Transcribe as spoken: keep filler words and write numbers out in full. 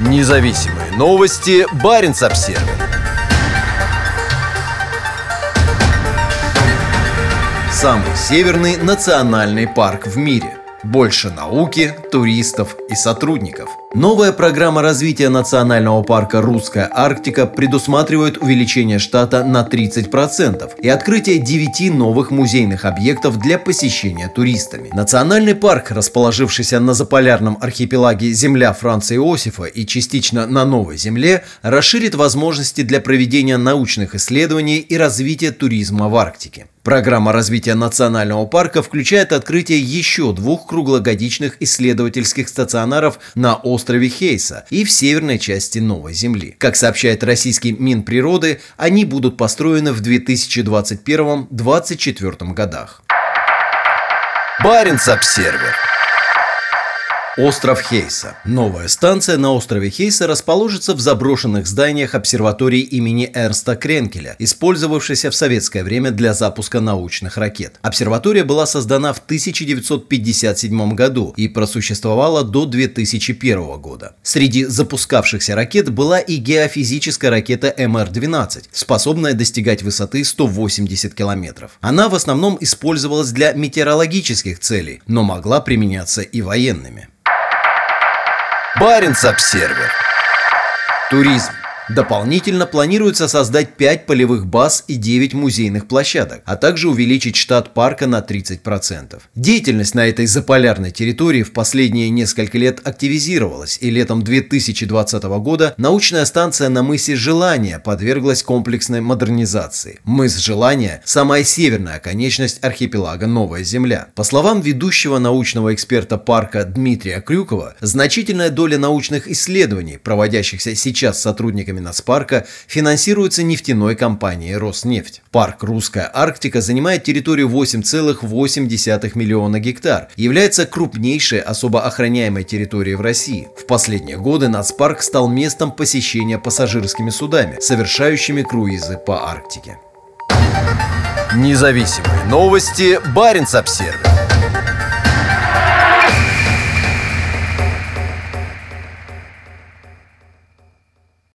Независимые новости. Баренц-Обсервер. Самый северный национальный парк в мире. Больше науки, туристов и сотрудников. Новая программа развития национального парка «Русская Арктика» предусматривает увеличение штата на тридцать процентов и открытие девяти новых музейных объектов для посещения туристами. Национальный парк, расположившийся на заполярном архипелаге «Земля Франции Иосифа» и частично на Новой Земле, расширит возможности для проведения научных исследований и развития туризма в Арктике. Программа развития национального парка включает открытие еще двух круглогодичных исследовательских стационаров на острове Хейса и в северной части Новой Земли. Как сообщает российский Минприроды, они будут построены в две тысячи двадцать первом — две тысячи двадцать четвёртом годах. Баренц-Обсервер. Остров Хейса. Новая станция на острове Хейса расположится в заброшенных зданиях обсерватории имени Эрнста Кренкеля, использовавшейся в советское время для запуска научных ракет. Обсерватория была создана в тысяча девятьсот пятьдесят седьмом году и просуществовала до две тысячи первого года. Среди запускавшихся ракет была и геофизическая ракета эм эр двенадцать, способная достигать высоты сто восемьдесят километров. Она в основном использовалась для метеорологических целей, но могла применяться и военными. Баренц-Обсервер. Туризм. Дополнительно планируется создать пять полевых баз и девять музейных площадок, а также увеличить штат парка на тридцать процентов. Деятельность на этой заполярной территории в последние несколько лет активизировалась, и летом две тысячи двадцатого года научная станция на мысе Желания подверглась комплексной модернизации. Мыс Желания – самая северная конечность архипелага Новая Земля. По словам ведущего научного эксперта парка Дмитрия Крюкова, значительная доля научных исследований, проводящихся сейчас сотрудниками нацпарка, финансируется нефтяной компанией Роснефть. Парк «Русская Арктика» занимает территорию восемь целых восемь десятых миллиона гектар, является крупнейшей особо охраняемой территорией в России. В последние годы нацпарк стал местом посещения пассажирскими судами, совершающими круизы по Арктике. Независимые новости. Баренц-Обсервер.